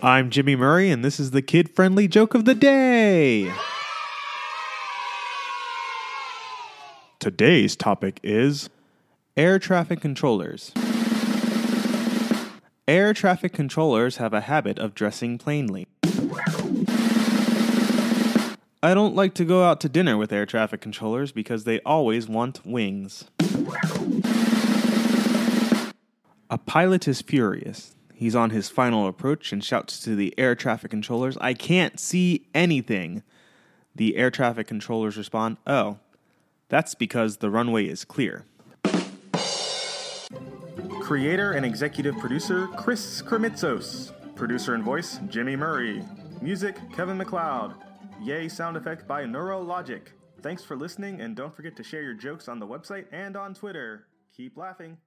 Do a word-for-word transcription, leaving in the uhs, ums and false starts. I'm Jimmy Murray, and this is the kid-friendly joke of the day. Today's topic is air traffic controllers. Air traffic controllers have a habit of dressing plainly. I don't like to go out to dinner with air traffic controllers because they always want wings. A pilot is furious. He's on his final approach and shouts to the air traffic controllers, "I can't see anything." The air traffic controllers respond, "Oh, that's because the runway is clear." Creator and executive producer, Chris Kremitzos. Producer and voice, Jimmy Murray. Music, Kevin McLeod. Yay sound effect by NeuroLogic. Thanks for listening, and don't forget to share your jokes on the website and on Twitter. Keep laughing.